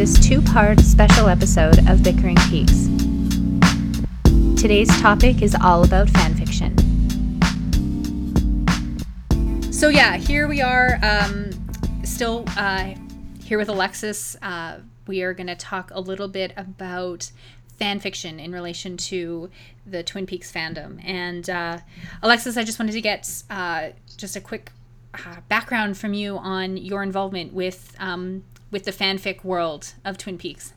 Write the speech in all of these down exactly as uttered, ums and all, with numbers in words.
this two-part special episode of Bickering Peaks. Today's topic is all about fanfiction. So yeah, here we are, um, still uh, here with Alexis. Uh, we are going to talk a little bit about fanfiction in relation to the Twin Peaks fandom. And uh, Alexis, I just wanted to get uh, just a quick uh, background from you on your involvement with um, with the fanfic world of Twin Peaks.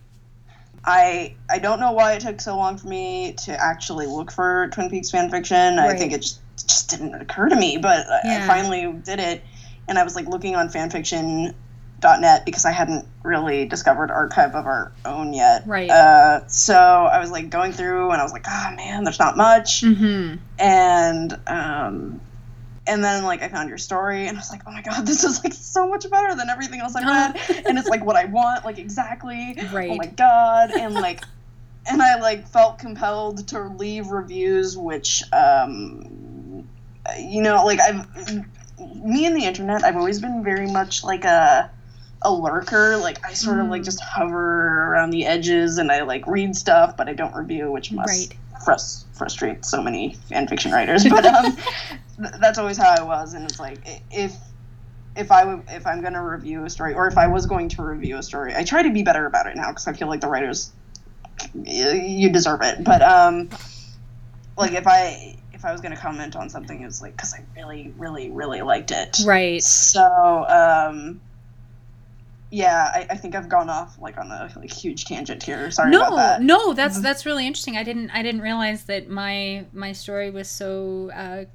I I don't know why it took so long for me to actually look for Twin Peaks fanfiction. Right. I think it just, it just didn't occur to me, but yeah. I finally did it. And I was like looking on fanfiction dot net because I hadn't really discovered Archive of Our Own yet. Right. Uh, so I was like going through and I was like, oh man, there's not much. Mm-hmm. And um, and then like I found your story and I was like, oh my god, this is like so much better than everything else I've had. And it's like what I want, like exactly. Right. Oh my god. And like, and I like felt compelled to leave reviews, which um, you know, like I've me and the internet, I've always been very much like a a lurker. Like I sort mm. of like just hover around the edges and I like read stuff, but I don't review, which must right. frust- frustrate so many fan fiction writers. But um, th- that's always how I was. And it's like if if I w- if I'm going to review a story, or if I was going to review a story, I try to be better about it now because I feel like the writers, you deserve it. But um, like if I. If I was going to comment on something, it was like because I really really really liked it, right? So um yeah I, I think I've gone off like on a like huge tangent here, sorry no, about that. No, that's mm-hmm. that's really interesting. I didn't I didn't realize that my my story was so uh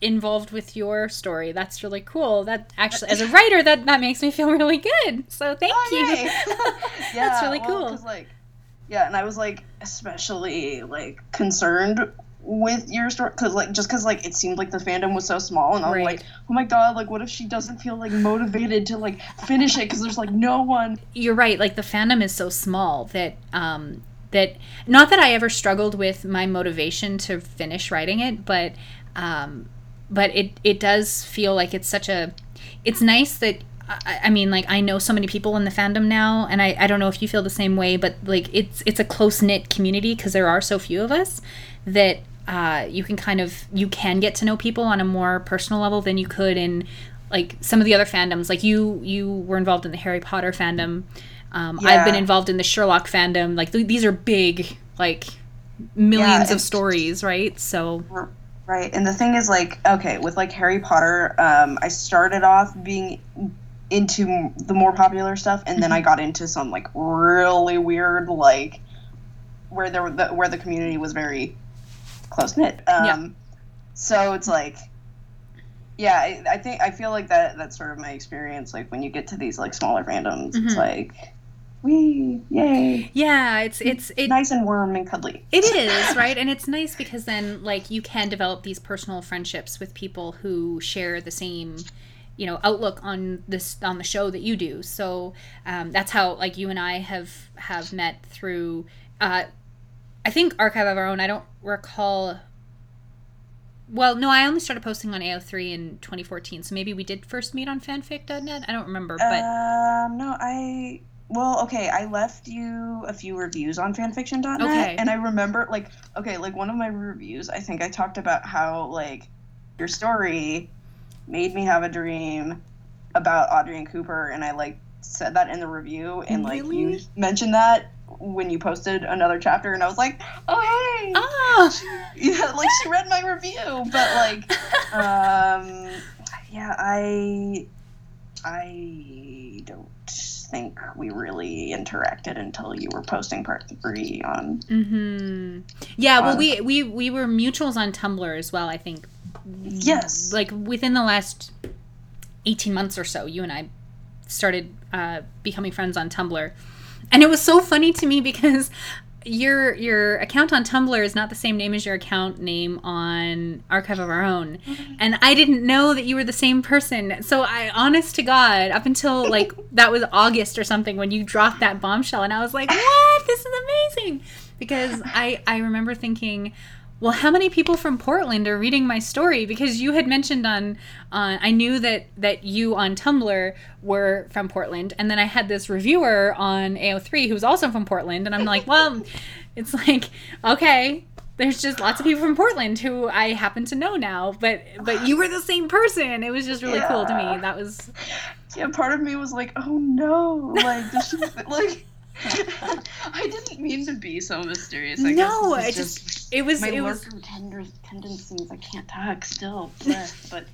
involved with your story. That's really cool. That actually, as a writer, that that makes me feel really good, so thank oh, you yeah, that's really well, cool like yeah and I was like especially like concerned with your story, because like just because like it seemed like the fandom was so small, and I'm right. like, oh my god, like what if she doesn't feel like motivated to like finish it because there's like no one. You're right, like the fandom is so small that um that not that I ever struggled with my motivation to finish writing it, but um but it it does feel like it's such a it's nice that I, I mean like I know so many people in the fandom now, and I I don't know if you feel the same way, but like it's it's a close knit community because there are so few of us that. Uh, you can kind of, you can get to know people on a more personal level than you could in, like, some of the other fandoms. Like, you you were involved in the Harry Potter fandom. Um, yeah. I've been involved in the Sherlock fandom. Like, th- these are big, like, millions yeah, of stories, right? So... Right. And the thing is, like, okay, with, like, Harry Potter, um, I started off being into the more popular stuff, and then I got into some, like, really weird, like, where there were the, where the community was very... close knit. Um, yeah. So it's like, yeah, I, I think I feel like that. That's sort of my experience. Like when you get to these like smaller randoms, mm-hmm. it's like, wee, yay. Yeah, it's it's it, nice and warm and cuddly. It is, right? And it's nice because then like you can develop these personal friendships with people who share the same, you know, outlook on this on the show that you do. So um, that's how like you and I have have met through. Uh, I think Archive of Our Own, I don't recall... Well, no, I only started posting on A O three in twenty fourteen, so maybe we did first meet on fanfic dot net? I don't remember, but... Um, no, I... Well, okay, I left you a few reviews on fanfiction dot net, okay. And I remember, like... Okay, like, one of my reviews, I think I talked about how, like, your story made me have a dream about Audrey and Cooper, and I, like, said that in the review, and, like, really? You mentioned that... when you posted another chapter, and I was like, oh, hey! Oh! She, yeah, like, she read my review, but, like, um, yeah, I, I don't think we really interacted until you were posting part three on... Mm-hmm. Yeah, on, well, we, we, we were mutuals on Tumblr as well, I think. Yes. Like, within the last eighteen months or so, you and I started uh, becoming friends on Tumblr. And it was so funny to me because your your account on Tumblr is not the same name as your account name on Archive of Our Own. And I didn't know that you were the same person. So I, honest to God, up until, like, that was August or something when you dropped that bombshell. And I was like, what? This is amazing. Because I, I remember thinking, well, how many people from Portland are reading my story? Because you had mentioned on, uh, I knew that, that you on Tumblr were from Portland. And then I had this reviewer on A O three who was also from Portland. And I'm like, well, it's like, okay, there's just lots of people from Portland who I happen to know now. But but you were the same person. It was just really yeah. cool to me. That was... Yeah, part of me was like, oh no. Like, this is, like... I didn't mean to be so mysterious. I no, guess I just, just it was my it was tender tendencies. I can't talk still, but, but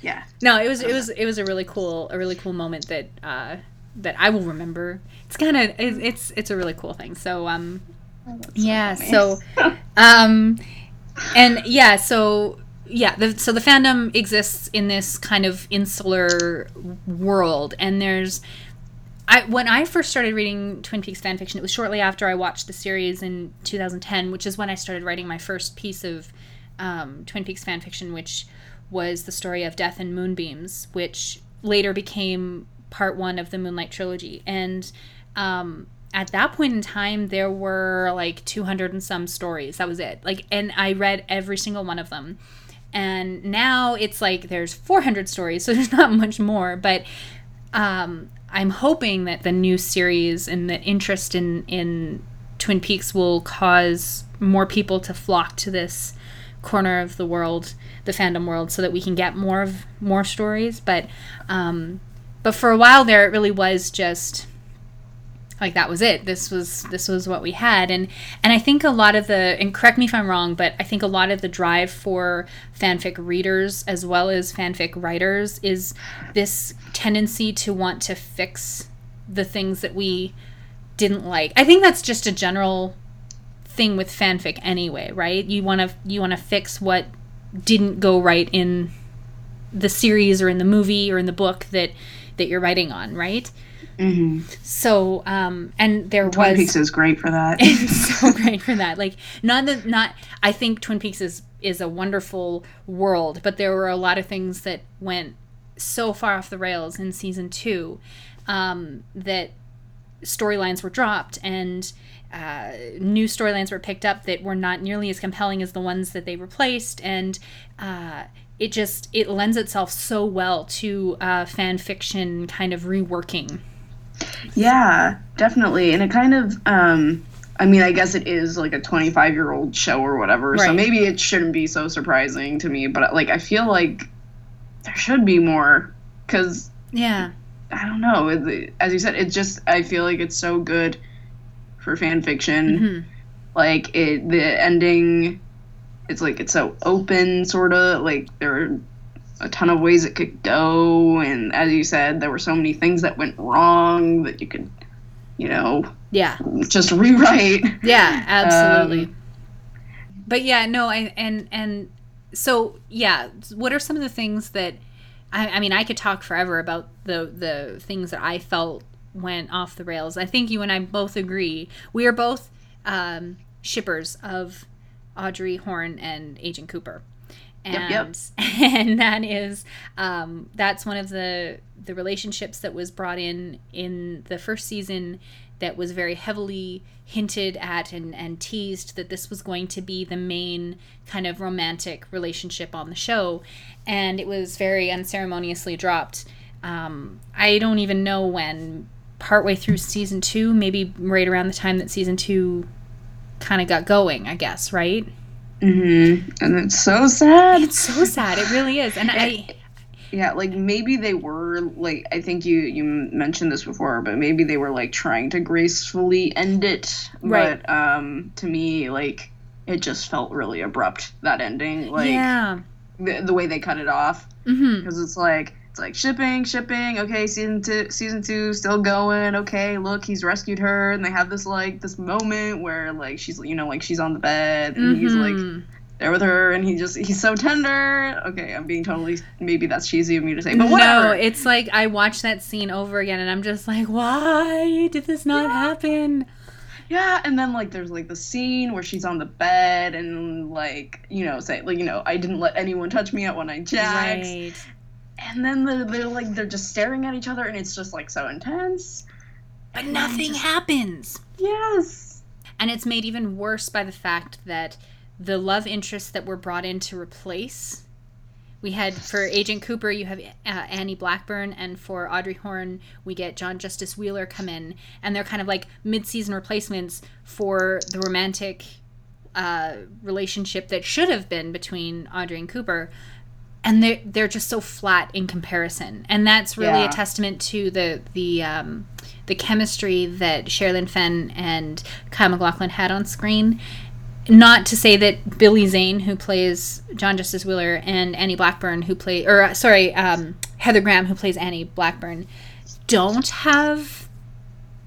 yeah. No, it was it was it was a really cool a really cool moment that uh, that I will remember. It's kind of it, it's it's a really cool thing. So um, oh, so yeah. Nice. So um, and yeah. So. Yeah, the, so the fandom exists in this kind of insular world, and there's, I when I first started reading Twin Peaks fanfiction, it was shortly after I watched the series in two thousand ten, which is when I started writing my first piece of um, Twin Peaks fanfiction, which was the story of Death and Moonbeams, which later became part one of the Moonlight trilogy. And um, at that point in time, there were like two hundred and some stories. That was it. Like, and I read every single one of them. And now it's like there's four hundred stories, so there's not much more. But um, I'm hoping that the new series and the interest in, in Twin Peaks will cause more people to flock to this corner of the world, the fandom world, so that we can get more of more stories. But um, but for a while there, it really was just like that was it. This was this was what we had, and and I think a lot of the, and correct me if I'm wrong, but I think a lot of the drive for fanfic readers as well as fanfic writers is this tendency to want to fix the things that we didn't like. I think that's just a general thing with fanfic anyway, right? You want to you want to fix what didn't go right in the series or in the movie or in the book that that you're writing on, right? Mm-hmm. So, um, and there Twin was... Twin Peaks is great for that. It's so great for that. Like, not that, not... I think Twin Peaks is, is a wonderful world, but there were a lot of things that went so far off the rails in season two um, that storylines were dropped and uh, new storylines were picked up that were not nearly as compelling as the ones that they replaced, and... Uh, It just, it lends itself so well to uh, fan fiction kind of reworking. Yeah, definitely. And it kind of, um, I mean, I guess it is like a twenty-five-year-old show or whatever, right. So maybe it shouldn't be so surprising to me. But, like, I feel like there should be more because, yeah, I don't know. It, as you said, it just, I feel like it's so good for fan fiction. Mm-hmm. Like, it, the ending... It's like it's so open, sort of like there are a ton of ways it could go, and as you said, there were so many things that went wrong that you could, you know, yeah, just rewrite. Yeah, absolutely. Um, but yeah, no, I, and and so yeah, what are some of the things that I, I mean? I could talk forever about the the things that I felt went off the rails. I think you and I both agree. We are both um, shippers of Audrey Horne and Agent Cooper, and yep, yep. and that is um, that's one of the the relationships that was brought in in the first season that was very heavily hinted at and and teased that this was going to be the main kind of romantic relationship on the show, and it was very unceremoniously dropped. Um, I don't even know when, partway through season two, maybe right around the time that season two kind of got going, I guess, right? Mm-hmm. And it's so sad. It's so sad. It really is. And I... Yeah, like, maybe they were, like, I think you, you mentioned this before, but maybe they were, like, trying to gracefully end it. Right. But, um, to me, like, it just felt really abrupt, that ending. Like, yeah. The, the way they cut it off. Mm-hmm. Because it's like, it's like, shipping, shipping, okay, season two, season two, still going, okay, look, he's rescued her, and they have this, like, this moment where, like, she's, you know, like, she's on the bed, and mm-hmm. he's, like, there with her, and he just, he's so tender, okay, I'm being totally, maybe that's cheesy of me to say, but whatever. No, it's like, I watched that scene over again, and I'm just like, why did this not yeah. happen? Yeah, and then, like, there's, like, the scene where she's on the bed, and, like, you know, say, like, you know, I didn't let anyone touch me at One-Eyed Jacks. Right. And then they're, they're like they're just staring at each other, and it's just like so intense, but nothing just happens. Yes, and it's made even worse by the fact that the love interests that were brought in to replace. We had, for Agent Cooper, you have uh, Annie Blackburn, and for Audrey Horne, we get John Justice Wheeler come in, and they're kind of like mid-season replacements for the romantic uh, relationship that should have been between Audrey and Cooper, and they're, they're just so flat in comparison. And that's really yeah. a testament to the the um, the chemistry that Sherilyn Fenn and Kyle MacLachlan had on screen. Not to say that Billy Zane, who plays John Justice Wheeler, and Annie Blackburn, who play, or sorry, um, Heather Graham, who plays Annie Blackburn, don't have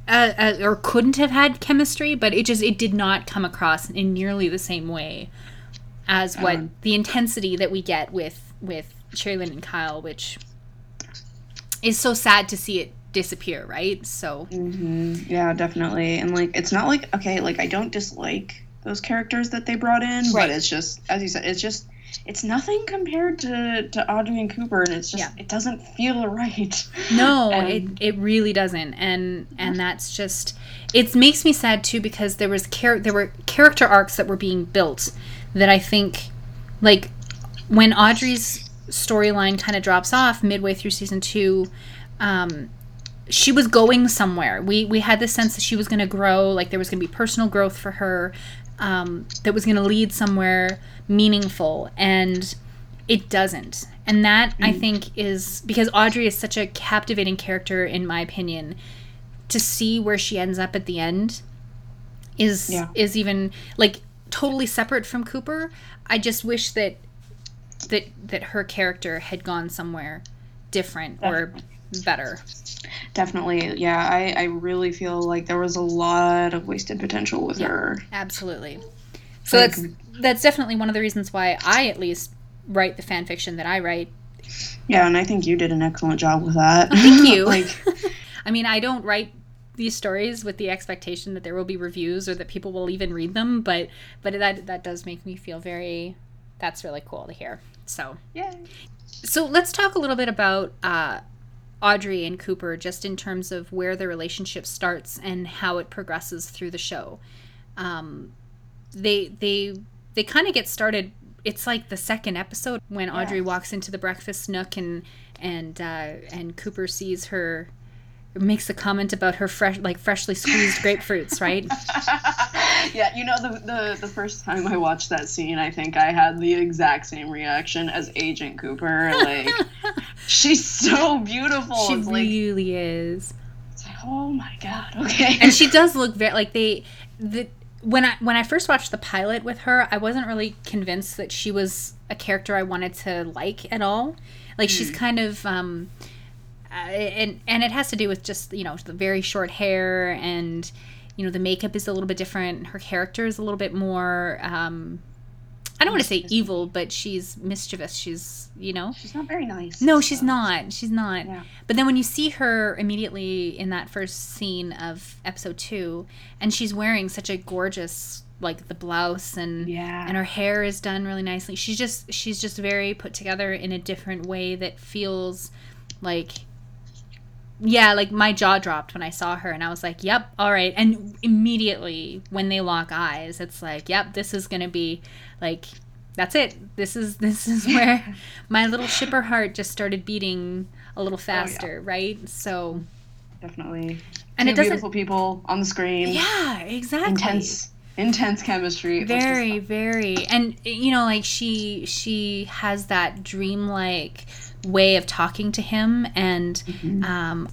uh, uh, or couldn't have had chemistry, but it just it did not come across in nearly the same way as what um, the intensity that we get with with Sherilyn and Kyle, which is so sad to see it disappear, right? So mm-hmm. yeah, definitely, and like it's not like okay, like I don't dislike those characters that they brought in, right. But it's just, as you said, it's just, it's nothing compared to, to Audrey and Cooper, and it's just, yeah. it doesn't feel right. No, and, it it really doesn't, and and that's just, it makes me sad too, because there was char- there were character arcs that were being built that I think, like, when Audrey's storyline kind of drops off midway through season two, um, she was going somewhere. We we had the sense that she was going to grow, like there was going to be personal growth for her. Um, that was going to lead somewhere meaningful, and it doesn't. And that, mm-hmm. I think, is because Audrey is such a captivating character, in my opinion, to see where she ends up at the end is yeah. is even, like, totally separate from Cooper. I just wish that that that her character had gone somewhere different or better. Definitely, yeah. I, I really feel like there was a lot of wasted potential with yeah, her. Absolutely. So like, that's that's definitely one of the reasons why I at least write the fan fiction that I write. Yeah, and I think you did an excellent job with that. Oh, thank you. like, I mean, I don't write these stories with the expectation that there will be reviews or that people will even read them, but but that that does make me feel very. That's really cool to hear. So yeah. So let's talk a little bit about. Uh, Audrey and Cooper, just in terms of where the relationship starts and how it progresses through the show. Um, they they they kind of get started. It's like the second episode when yeah. Audrey walks into the breakfast nook and and uh, and Cooper sees her, makes a comment about her fresh like freshly squeezed grapefruits, right? Yeah, you know, the, the the first time I watched that scene, I think I had the exact same reaction as Agent Cooper. Like, she's so beautiful. She it's really like, is. It's like, oh my God, okay. And she does look very, like, they, the, when I when I first watched the pilot with her, I wasn't really convinced that she was a character I wanted to like at all. Like, mm. she's kind of, um, uh, and and it has to do with just, you know, the very short hair and, you know, the makeup is a little bit different. Her character is a little bit more, um, I don't want to say evil, but she's mischievous. She's, you know. She's not very nice. No, she's so. not. She's not. Yeah. But then when you see her immediately in that first scene of episode two, and she's wearing such a gorgeous, like, the blouse and yeah. and her hair is done really nicely. She's just, she's just very put together in a different way that feels like... Yeah, like, my jaw dropped when I saw her, and I was like, yep, all right. And immediately when they lock eyes, it's like, yep, this is going to be, like, that's it. This is this is where my little shipper heart just started beating a little faster, oh, yeah. right? So. Definitely. And Two it doesn't, beautiful people on the screen. Yeah, exactly. Intense, intense chemistry. Very, very. And, you know, like, she she has that dreamlike way of talking to him, and mm-hmm. um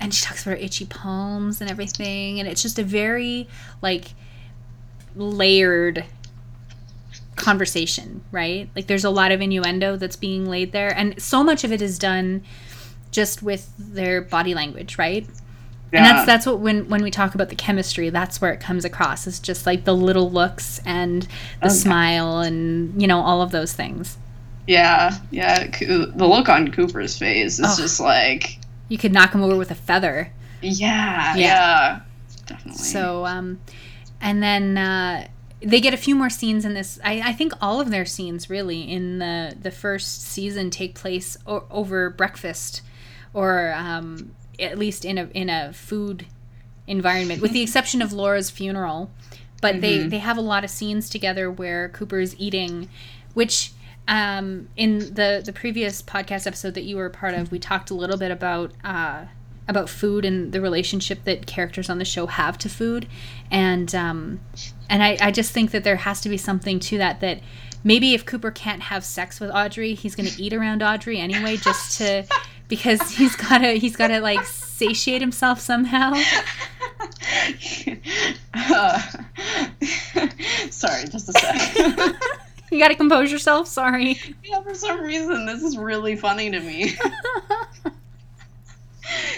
and she talks about her itchy palms and everything, and it's just a very, like, layered conversation, right? Like, there's a lot of innuendo that's being laid there, and so much of it is done just with their body language, right? Yeah. And that's that's what when when we talk about the chemistry, that's where it comes across. It's just like the little looks and the okay. smile and, you know, all of those things. Yeah, yeah. The look on Cooper's face is oh, just like... You could knock him over with a feather. Yeah, yeah. yeah definitely. So, um, and then uh, they get a few more scenes in this. I, I think all of their scenes, really, in the, the first season take place o- over breakfast, or um, at least in a in a food environment, with the exception of Laura's funeral, But mm-hmm. they, they have a lot of scenes together where Cooper's eating, which um, in the, the previous podcast episode that you were a part of, we talked a little bit about uh, about food and the relationship that characters on the show have to food. And um, and I, I just think that there has to be something to that, that maybe if Cooper can't have sex with Audrey, he's going to eat around Audrey anyway, just to... Because he's gotta, he's gotta like satiate himself somehow. Uh, sorry, just a sec. You gotta compose yourself. Sorry. Yeah, for some reason, this is really funny to me.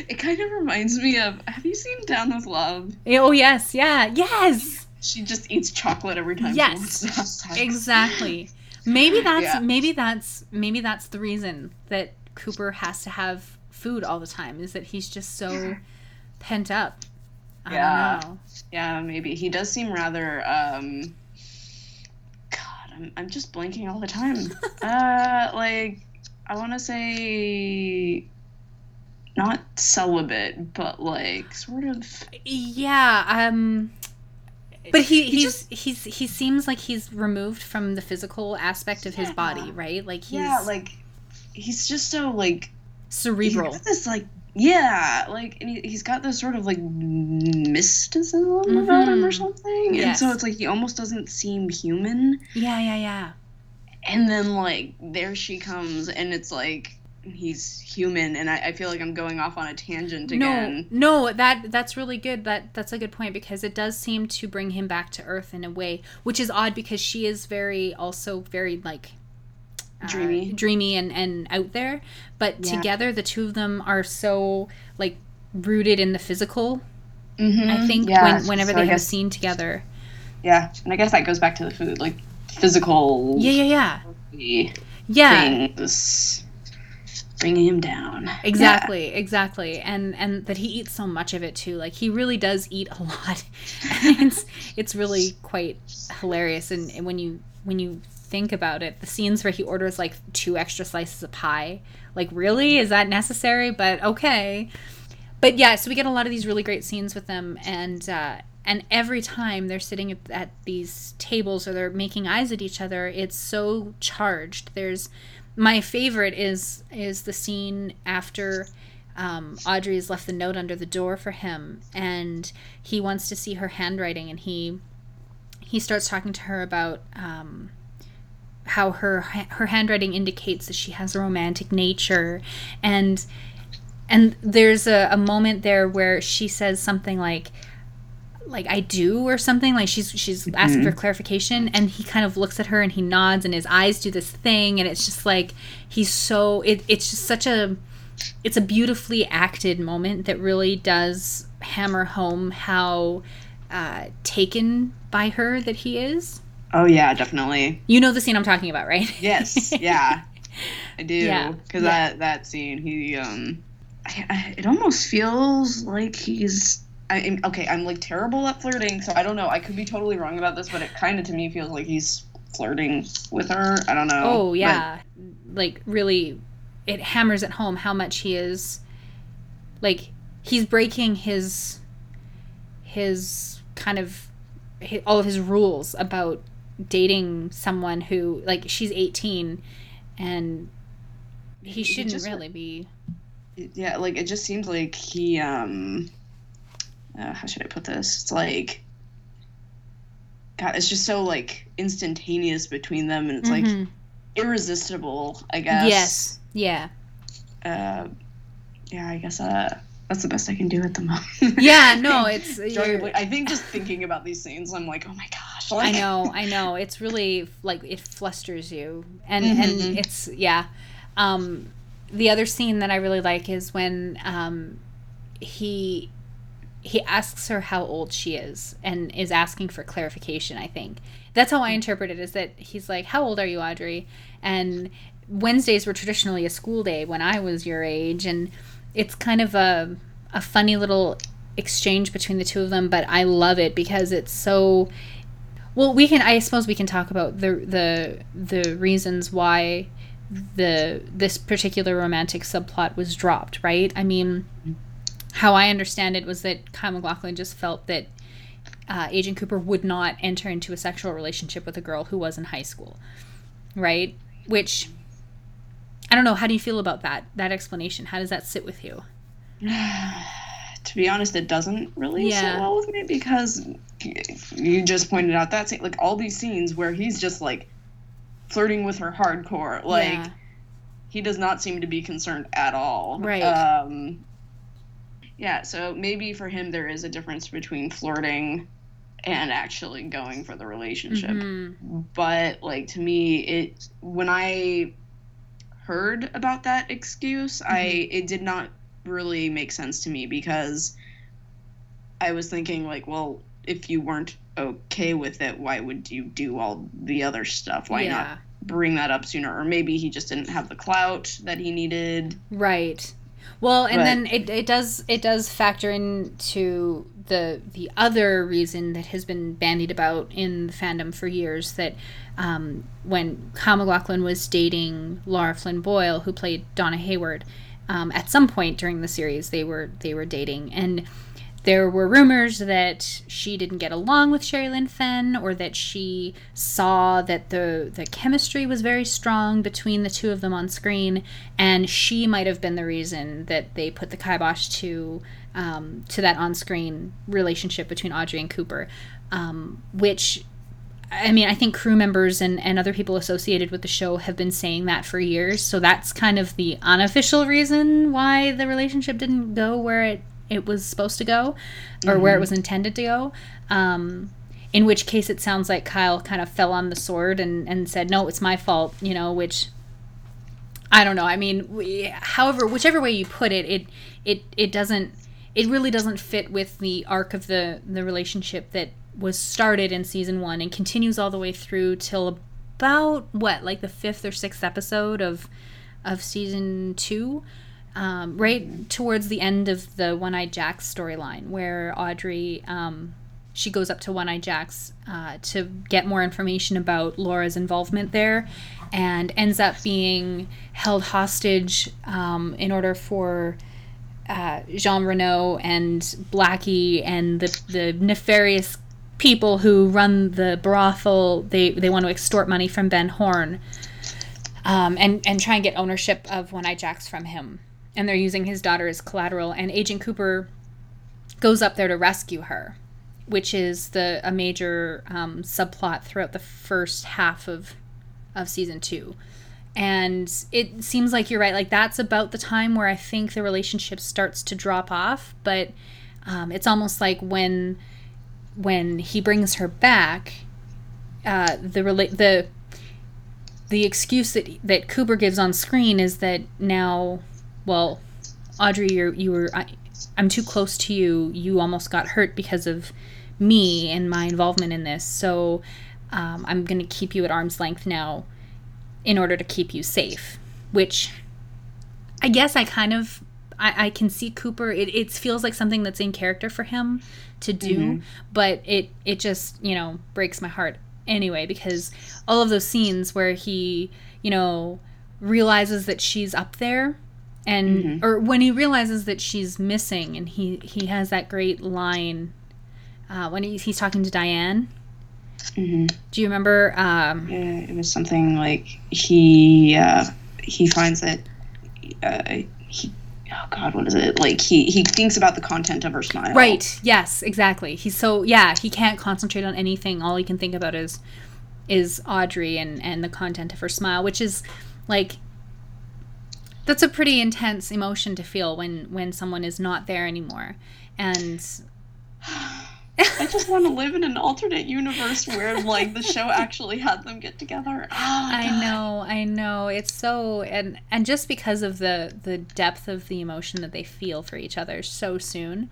It kind of reminds me of. Have you seen Down with Love? Oh yes, yeah, yes. She just eats chocolate every time. Yes, she wants to have sex. Exactly. Maybe that's yeah. maybe that's maybe that's the reason that Cooper has to have food all the time, is that he's just so pent up. I yeah. don't know. Yeah, maybe. He does seem rather, um, God, I'm, I'm just blanking all the time. uh, like, I want to say not celibate, but like sort of. Yeah, um... But he he he's, just, he's he seems like he's removed from the physical aspect of yeah. his body, right? Like he's... Yeah, like... He's just so, like... Cerebral. He's got this, like... Yeah, like, and he, he's got this sort of, like, mysticism mm-hmm. about him or something. Yes. And so it's like he almost doesn't seem human. Yeah, yeah, yeah. And then, like, there she comes, and it's like, he's human, and I, I feel like I'm going off on a tangent again. No, no, that that's really good. That That's a good point, because it does seem to bring him back to Earth in a way, which is odd, because she is very, also very, like... dreamy uh, dreamy and and out there, but yeah. together the two of them are so like rooted in the physical. Mm-hmm. I think yeah. when, whenever so they I have guess, a scene together yeah and I guess that goes back to the food, like physical yeah yeah yeah yeah things bringing him down. Exactly, yeah. exactly. And and that he eats so much of it too. Like he really does eat a lot. it's it's really quite hilarious, and, and when you when you think about it, the scenes where he orders like two extra slices of pie, like really, is that necessary? But okay. But yeah, so we get a lot of these really great scenes with them, and uh and every time they're sitting at, at these tables or they're making eyes at each other, it's so charged. There's my favorite is is the scene after um Audrey's left the note under the door for him, and he wants to see her handwriting, and he he starts talking to her about um how her her handwriting indicates that she has a romantic nature, and and there's a, a moment there where she says something like like I do or something, like she's she's mm-hmm. asking for clarification, and he kind of looks at her and he nods and his eyes do this thing, and it's just like he's so it, it's just such a it's a beautifully acted moment that really does hammer home how uh, taken by her that he is. Oh, yeah, definitely. You know the scene I'm talking about, right? Yes, yeah. I do. Because yeah, yeah. that, that scene, he, um, I, I, it almost feels like he's, I, okay, I'm, like, terrible at flirting, so I don't know. I could be totally wrong about this, but it kind of, to me, feels like he's flirting with her. I don't know. Oh, yeah. But, like, really, it hammers at home how much he is, like, he's breaking his, his kind of, his, all of his rules about dating someone who, like, she's eighteen and he shouldn't just, really be. Yeah, like, it just seems like he, um, uh, how should I put this? It's like, God, it's just so, like, instantaneous between them, and it's, mm-hmm. like, irresistible, I guess. Yes, yeah. Uh, yeah, I guess, uh, that's the best I can do at the moment. Yeah, no, it's... Jordan, I think just thinking about these scenes, I'm like, oh my gosh. Like... I know, I know. It's really, like, it flusters you. And mm-hmm. and it's, yeah. Um, the other scene that I really like is when um, he he asks her how old she is and is asking for clarification, I think. That's how I interpret it, is that he's like, how old are you, Audrey? And Wednesdays were traditionally a school day when I was your age, and... It's kind of a a funny little exchange between the two of them, but I love it because it's so well. We can, I suppose, we can talk about the the the reasons why the this particular romantic subplot was dropped, right? I mean, how I understand it was that Kyle MacLachlan just felt that uh, Agent Cooper would not enter into a sexual relationship with a girl who was in high school, right? Which, I don't know, how do you feel about that, that explanation? How does that sit with you? To be honest, it doesn't really yeah. sit well with me, because you just pointed out that scene, like all these scenes where he's just like flirting with her hardcore, like yeah. he does not seem to be concerned at all. Right. Um, yeah, so maybe for him there is a difference between flirting and actually going for the relationship. Mm-hmm. But like to me, it when I heard about that excuse, mm-hmm. I it did not really make sense to me, because I was thinking like, well, if you weren't okay with it, why would you do all the other stuff? Why yeah. not bring that up sooner? Or maybe he just didn't have the clout that he needed. Right. Well, and but, then it, it does it does factor into the the other reason that has been bandied about in the fandom for years, that um, when Kyle MacLachlan was dating Laura Flynn Boyle, who played Donna Hayward, um, at some point during the series they were they were dating, and there were rumors that she didn't get along with Sherilyn Fenn, or that she saw that the the chemistry was very strong between the two of them on screen, and she might have been the reason that they put the kibosh to um, to that on-screen relationship between Audrey and Cooper, um, which, I mean, I think crew members and, and other people associated with the show have been saying that for years, so that's kind of the unofficial reason why the relationship didn't go where it it was supposed to go, or mm-hmm. where it was intended to go, um, in which case it sounds like Kyle kind of fell on the sword and, and said, no, it's my fault, you know, which, I don't know. I mean, we, however, whichever way you put it, it, it, it doesn't, it really doesn't fit with the arc of the, the relationship that was started in season one and continues all the way through till about, what, like the fifth or sixth episode of, of season two? Um, right towards the end of the One-Eyed Jacks storyline, where Audrey, um, she goes up to One-Eyed Jacks uh, to get more information about Laura's involvement there, and ends up being held hostage um, in order for uh, Jean Renault and Blackie and the, the nefarious people who run the brothel. They, they want to extort money from Ben Horne um, and, and try and get ownership of One-Eyed Jacks from him. And they're using his daughter as collateral, and Agent Cooper goes up there to rescue her, which is the a major um, subplot throughout the first half of of season two. And it seems like you're right, like that's about the time where I think the relationship starts to drop off, but um, it's almost like when when he brings her back, uh, the rela- the the excuse that that Cooper gives on screen is that now, well, Audrey, you're, you were, I, I'm too close to you. You almost got hurt because of me and my involvement in this. So um, I'm going to keep you at arm's length now in order to keep you safe, which I guess I kind of, I, I can see Cooper. It, it feels like something that's in character for him to do, mm-hmm. but it, it just, you know, breaks my heart anyway, because all of those scenes where he, you know, realizes that she's up there, and mm-hmm. or when he realizes that she's missing, and he, he has that great line uh, when he's, he's talking to Diane. Mm-hmm. Do you remember? Um, yeah, it was something like he uh, he finds that uh, he oh god what is it like he, he thinks about the content of her smile. Right. Yes. Exactly. He's so yeah he can't concentrate on anything. All he can think about is is Audrey and, and the content of her smile, which is like. That's a pretty intense emotion to feel when, when someone is not there anymore. And I just want to live in an alternate universe where like the show actually had them get together. Oh, I God. know, I know. It's so and and just because of the, the depth of the emotion that they feel for each other so soon,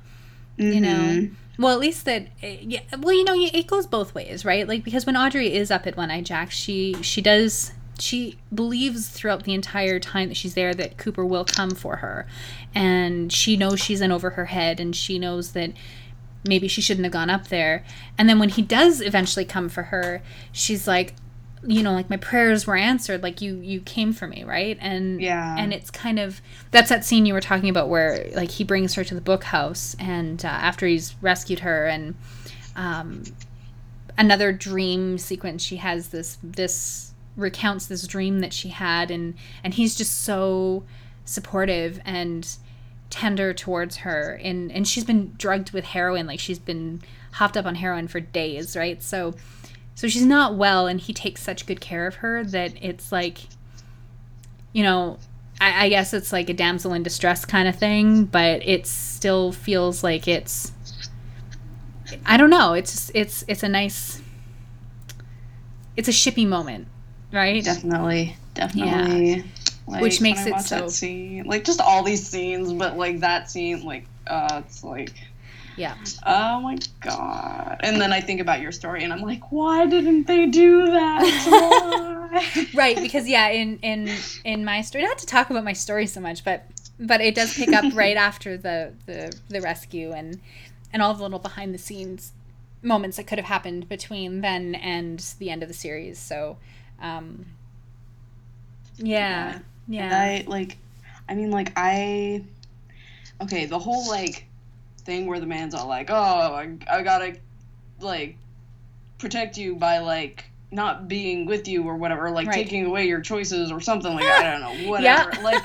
mm-hmm. you know. Well, at least that yeah, well, you know, it goes both ways, right? Like because when Audrey is up at One-Eyed Jack, she she does she believes throughout the entire time that she's there that Cooper will come for her, and she knows she's in over her head, and she knows that maybe she shouldn't have gone up there. And then when he does eventually come for her, she's like, you know, like my prayers were answered, like you you came for me, right? And yeah, and it's kind of that's that scene you were talking about where like he brings her to the book house, and uh, after he's rescued her, and um, another dream sequence. She has this, this recounts this dream that she had, and, and he's just so supportive and tender towards her. And, and she's been drugged with heroin. Like, she's been hopped up on heroin for days. Right. So, so she's not well, and he takes such good care of her that it's like, you know, I, I guess it's like a damsel in distress kind of thing, but it still feels like it's, I don't know. It's, it's, it's a nice, it's a shippy moment. Right. Definitely. Definitely. Yeah. Like, which makes it so scene, like just all these scenes, but like that scene, like uh it's like, yeah, oh my god. And then I think about your story and I'm like, why didn't they do that? Right, because yeah, in in in my story, not to talk about my story so much, but but it does pick up right after the the the rescue and and all the little behind the scenes moments that could have happened between then and the end of the series. So um yeah, yeah. Yeah. And I, like, I mean, like, I, okay, the whole, like, thing where the man's all like, oh, I, I gotta, like, protect you by, like, not being with you or whatever, like, right, taking away your choices or something, like, I don't know, whatever. Yeah. Like,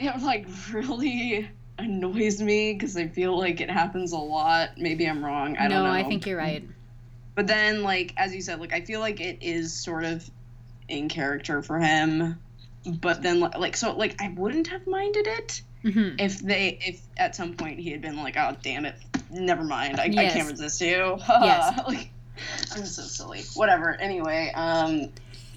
it, like, really annoys me because I feel like it happens a lot. Maybe I'm wrong. I no, don't know. No, I think you're right. But then, like, as you said, like, I feel like it is sort of in character for him, but then like, so like I wouldn't have minded it mm-hmm. if they if at some point he had been like, oh damn it, never mind, I, yes. I can't resist you. Yes. Like, I'm so silly, whatever. Anyway, um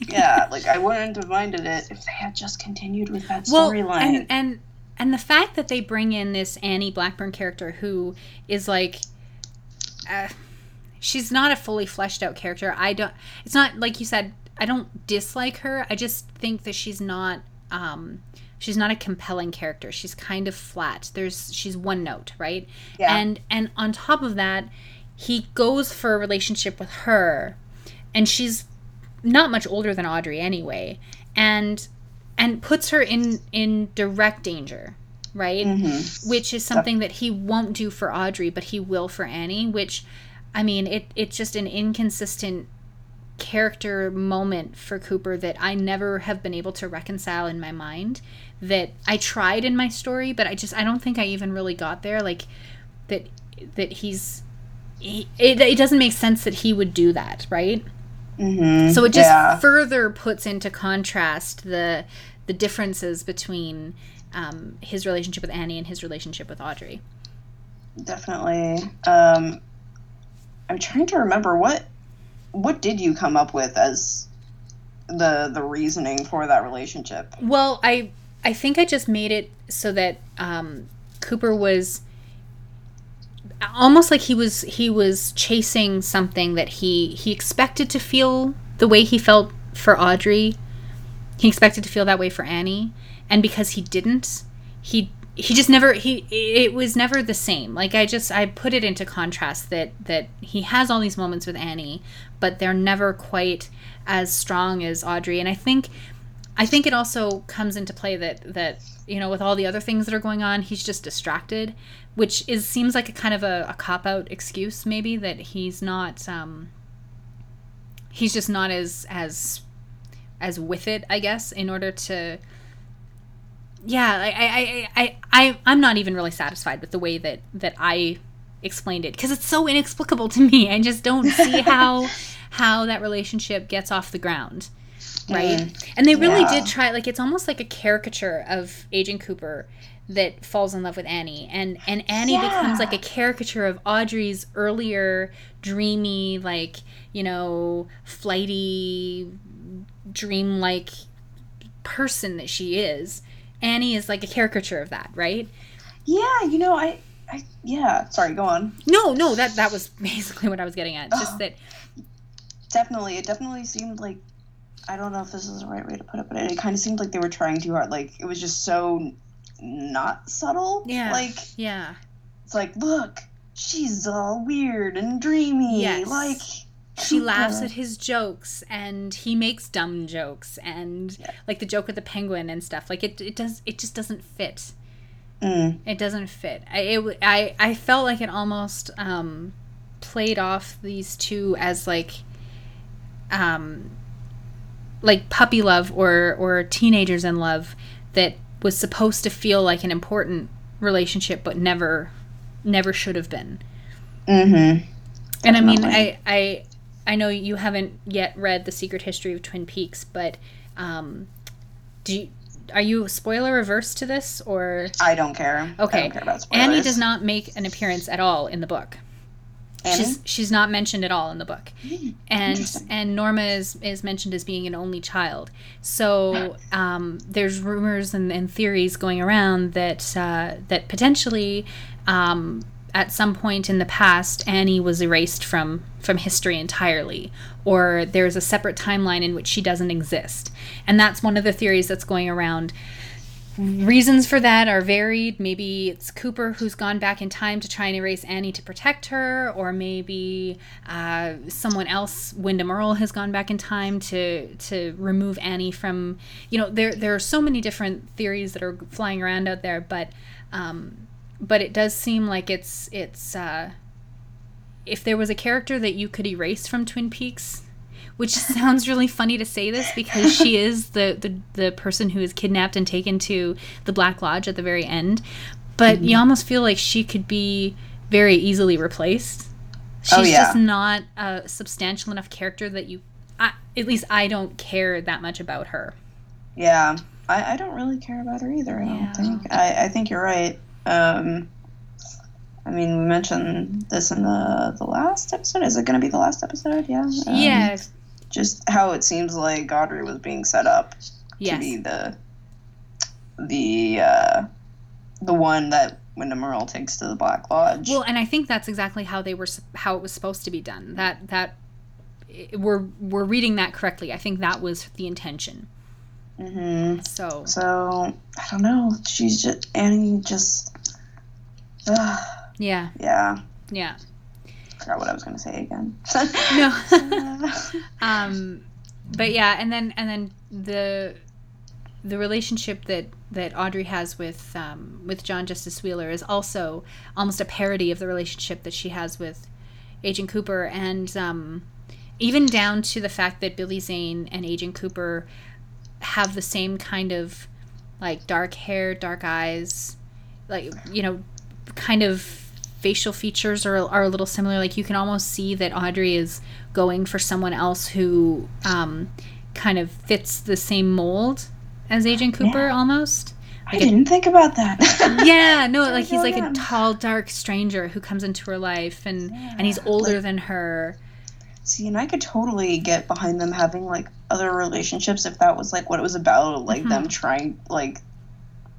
yeah, like I wouldn't have minded it if they had just continued with that well, storyline. And, and and the fact that they bring in this Annie Blackburn character who is like uh, she's not a fully fleshed out character. I don't it's not like you said I don't dislike her. I just think that she's not, um, she's not a compelling character. She's kind of flat. There's, she's one note, right? Yeah. And and on top of that, he goes for a relationship with her, and she's not much older than Audrey anyway, and and puts her in in direct danger, right? Mm-hmm. Which is something that he won't do for Audrey, but he will for Annie. Which, I mean, it it's just an inconsistent character moment for Cooper that I never have been able to reconcile in my mind, that I tried in my story, but I just I don't think I even really got there, like that that he's he, it, it doesn't make sense that he would do that, right? Mm-hmm. So it just yeah. further puts into contrast the the differences between um, his relationship with Annie and his relationship with Audrey. Definitely. um, I'm trying to remember what What did you come up with as the the reasoning for that relationship? Well, I I think I just made it so that um, Cooper was almost like he was he was chasing something that he he expected to feel the way he felt for Audrey. He expected to feel that way for Annie, and because he didn't, he he just never he it was never the same. Like I just I put it into contrast that that he has all these moments with Annie, but they're never quite as strong as Audrey. And I think I think it also comes into play that, that you know, with all the other things that are going on, he's just distracted, which is seems like a kind of a, a cop-out excuse maybe, that he's not, um, he's just not as, as, as with it, I guess, in order to, yeah, I, I, I, I, I'm not even really satisfied with the way that, that I explained it, because it's so inexplicable to me. I just don't see how how that relationship gets off the ground, right? Mm. And they really yeah. did try, like, it's almost like a caricature of Agent Cooper that falls in love with Annie, and and Annie yeah. becomes like a caricature of Audrey's earlier dreamy, like, you know, flighty, dreamlike person that she is. Annie is like a caricature of that, right? Yeah, you know, I I, yeah, sorry, go on. No, no, that, that was basically what I was getting at. Just oh, that. Definitely. It definitely seemed like, I don't know if this is the right way to put it, but it, it kind of seemed like they were trying too hard. Like, it was just so not subtle. Yeah. Like, yeah. It's like, look, she's all weird and dreamy. Yes. Like, she laughs at his jokes, and he makes dumb jokes, and yeah. like the joke with the penguin and stuff. Like, it, it does, it just doesn't fit. Mm. It doesn't fit. I, it, I I felt like it almost um, played off these two as like um like puppy love or or teenagers in love that was supposed to feel like an important relationship but never never should have been. Mm-hmm. Definitely. And I mean, I, I I know you haven't yet read The Secret History of Twin Peaks, but um do you, are you spoiler averse to this, or? I don't care. Okay. I don't care about spoilers. Annie does not make an appearance at all in the book. Annie? She's she's not mentioned at all in the book. Mm, and and Norma is, is mentioned as being an only child. So um, there's rumors and, and theories going around that uh, that potentially um, at some point in the past Annie was erased from, from history entirely, or there's a separate timeline in which she doesn't exist. And that's one of the theories that's going around. Reasons for that are varied. Maybe it's Cooper who's gone back in time to try and erase Annie to protect her, or maybe uh, someone else, Windom Earle, has gone back in time to to remove Annie from, you know, there there are so many different theories that are flying around out there, but um, but it does seem like it's it's uh, if there was a character that you could erase from Twin Peaks, which sounds really funny to say this because she is the, the, the person who is kidnapped and taken to the Black Lodge at the very end. But mm-hmm. you almost feel like she could be very easily replaced. She's oh, yeah. just not a substantial enough character that you... I, at least I don't care that much about her. Yeah. I, I don't really care about her either, I yeah. don't think. I, I think you're right. Um... I mean, we mentioned this in the the last episode. Is it going to be the last episode? Yeah. Um, yes. Just how it seems like Audrey was being set up yes. to be the the uh, the one that Windom Earle takes to the Black Lodge. Well, and I think that's exactly how they were how it was supposed to be done. That that we're we're reading that correctly. I think that was the intention. Mm-hmm. So so I don't know. She's just Annie just. Ugh. Yeah. Yeah. Yeah. I forgot what I was going to say again. No. um, but yeah, and then and then the the relationship that, that Audrey has with um, with John Justice Wheeler is also almost a parody of the relationship that she has with Agent Cooper, and um, even down to the fact that Billy Zane and Agent Cooper have the same kind of like dark hair, dark eyes, like, you know, kind of facial features are are a little similar. Like, you can almost see that Audrey is going for someone else who um, kind of fits the same mold as Agent Cooper, yeah. almost. Like I didn't a, think about that. Yeah, no, like he's like a tall, dark stranger who comes into her life, and yeah. and he's older like, than her. See, and I could totally get behind them having like other relationships if that was like what it was about, like mm-hmm. them trying like.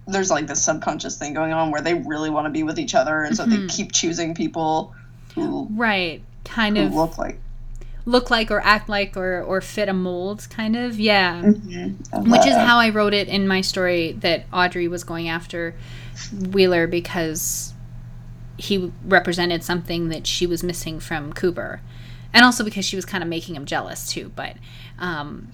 There's like this subconscious thing going on where they really want to be with each other, and so mm-hmm. they keep choosing people who right kind who of look like look like or act like or or fit a mold kind of yeah mm-hmm. which is how I wrote it in my story that Audrey was going after Wheeler because he represented something that she was missing from Cooper, and also because she was kind of making him jealous too, but Um,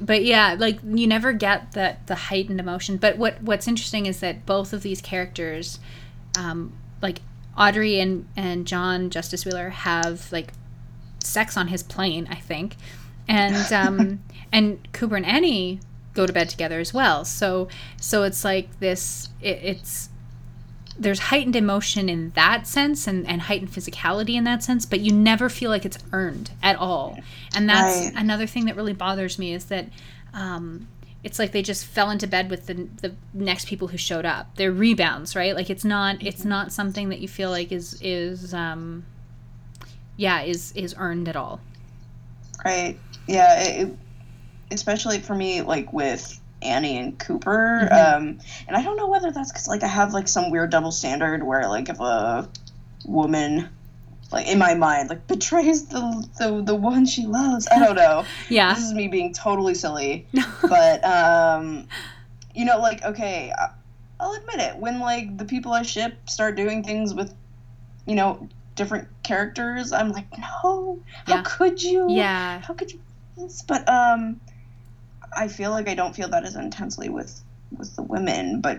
but yeah, like you never get that the heightened emotion. But what what's interesting is that both of these characters, um, like Audrey and, and John Justice Wheeler, have like sex on his plane, I think, and um, and Cooper and Annie go to bed together as well. So so it's like this. It, it's there's heightened emotion in that sense, and, and heightened physicality in that sense, but you never feel like it's earned at all. And that's right. another thing that really bothers me is that um, it's like they just fell into bed with the the next people who showed up. They're rebounds, right? Like it's not mm-hmm. it's not something that you feel like is is um, yeah is is earned at all. Right. Yeah. It, especially for me, like with Annie and Cooper, mm-hmm. um, and I don't know whether that's because like I have like some weird double standard where like if a woman, like in my mind, like betrays the the, the one she loves, I don't know. Yeah, this is me being totally silly, but um, you know, like okay, I'll admit it. When like the people I ship start doing things with, you know, different characters, I'm like, no, yeah. how could you? Yeah, how could you do this? But um. I feel like I don't feel that as intensely with, with the women, but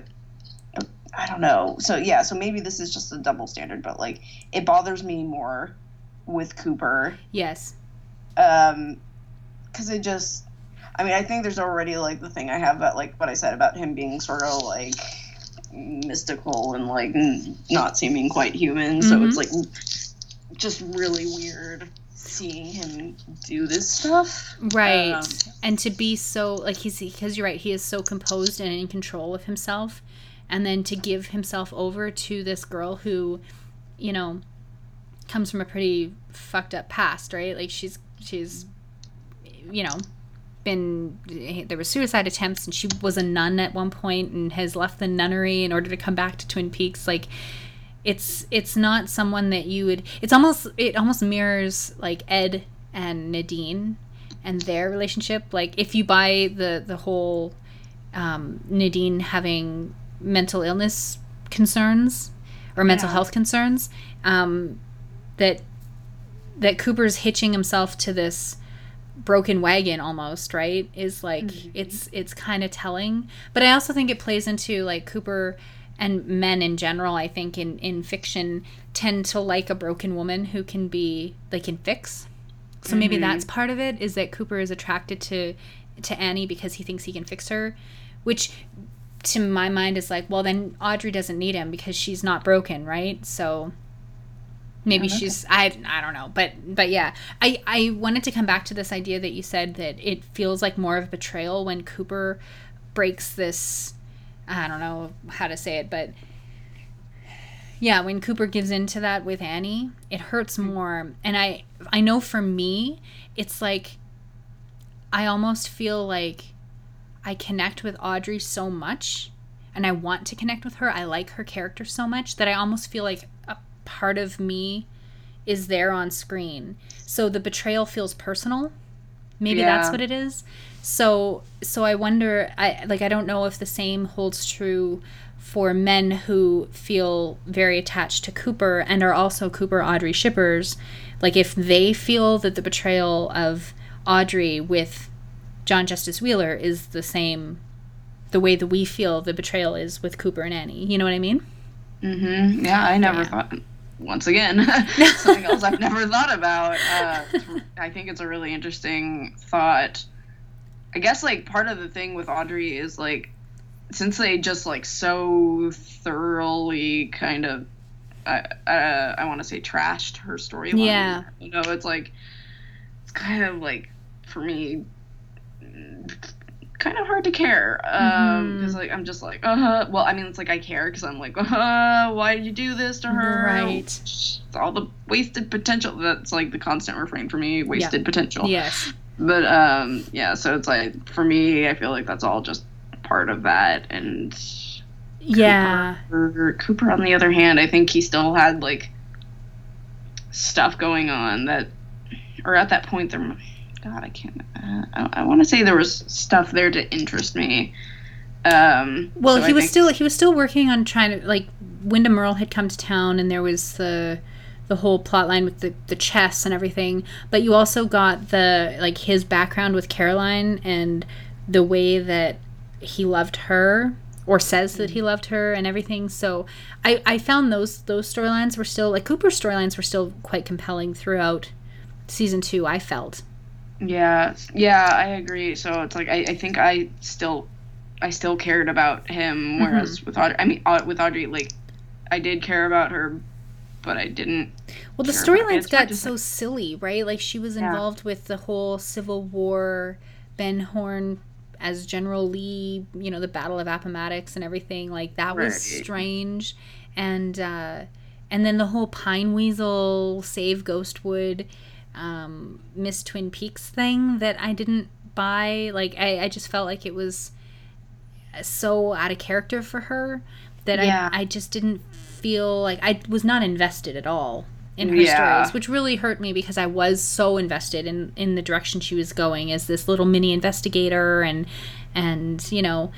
uh, I don't know. So yeah, so maybe this is just a double standard, but like it bothers me more with Cooper. Yes. Um, because it just, I mean, I think there's already, like, the thing I have about, like, what I said about him being sort of, like, mystical and, like, not seeming quite human. Mm-hmm. So it's, like, just really weird seeing him do this stuff. Right. Um, and to be so, like, he's, because you're right, he is so composed and in control of himself. And then to give himself over to this girl who, you know, comes from a pretty fucked up past, right? Like, she's, she's, you know, been, there were suicide attempts, and she was a nun at one point and has left the nunnery in order to come back to Twin Peaks. Like, it's, it's not someone that you would, it's almost, it almost mirrors, like, Ed and Nadine and their relationship. Like, if you buy the, the whole um, Nadine having mental illness concerns or mental yeah. health concerns, um, that that Cooper's hitching himself to this broken wagon almost, right, is like mm-hmm. it's it's kind of telling. But I also think it plays into, like, Cooper and men in general, I think, in, in fiction tend to like a broken woman who can be, they can fix. So mm-hmm. maybe that's part of it, is that Cooper is attracted to to Annie because he thinks he can fix her, which to my mind is like, well, then Audrey doesn't need him because she's not broken, right? So maybe okay. she's, I I don't know, but but yeah, I, I wanted to come back to this idea that you said that it feels like more of a betrayal when Cooper breaks this, I don't know how to say it, but yeah, when Cooper gives into that with Annie, it hurts more. And I I know for me, it's like, I almost feel like I connect with Audrey so much, and I want to connect with her. I like her character so much that I almost feel like a part of me is there on screen. So the betrayal feels personal. Maybe yeah. that's what it is. So, so I wonder, I like, I don't know if the same holds true for men who feel very attached to Cooper and are also Cooper Audrey shippers. Like, if they feel that the betrayal of Audrey with John Justice Wheeler is the same, the way that we feel the betrayal is with Cooper and Annie. You know what I mean? Mm-hmm. Yeah, I never yeah. thought, once again, something else I've never thought about. Uh, I think it's a really interesting thought. I guess, like, part of the thing with Audrey is, like, since they just, like, so thoroughly kind of, uh, uh, I want to say trashed her storyline. Yeah. You know, it's, like, it's kind of, like, for me, kind of hard to care, um because mm-hmm. like I'm just like uh-huh well I mean it's like I care because I'm like uh-huh why did you do this to her, right? It's all the wasted potential. That's like the constant refrain for me, wasted yeah. potential. Yes. But um yeah, so it's like for me I feel like that's all just part of that. And yeah Cooper, Cooper on the other hand, I think he still had like stuff going on that, or at that point there might God, I can't. Uh, I, I want to say there was stuff there to interest me. Um, well, so he I was think... still he was still working on trying to, like, Windom Earle had come to town, and there was the the whole plot line with the the chess and everything. But you also got the like his background with Caroline and the way that he loved her, or says that he loved her, and everything. So I I found those those storylines were still, like, Cooper's storylines were still quite compelling throughout season two, I felt. Yeah, yeah, I agree. So it's like I, I think I still, I still cared about him. Whereas mm-hmm. with Audrey, I mean, with Audrey, like, I did care about her, but I didn't. Well, the storylines got so like, silly, right? Like, she was involved yeah. with the whole Civil War, Ben Horne as General Lee, you know, the Battle of Appomattox and everything. Like, that right. was strange, and uh, and then the whole Pine Weasel save Ghostwood. Um, Miss Twin Peaks thing that I didn't buy. Like, I, I just felt like it was so out of character for her that yeah. I, I just didn't feel like I was not invested at all in her yeah. stories, which really hurt me because I was so invested in, in the direction she was going as this little mini investigator, and and you know,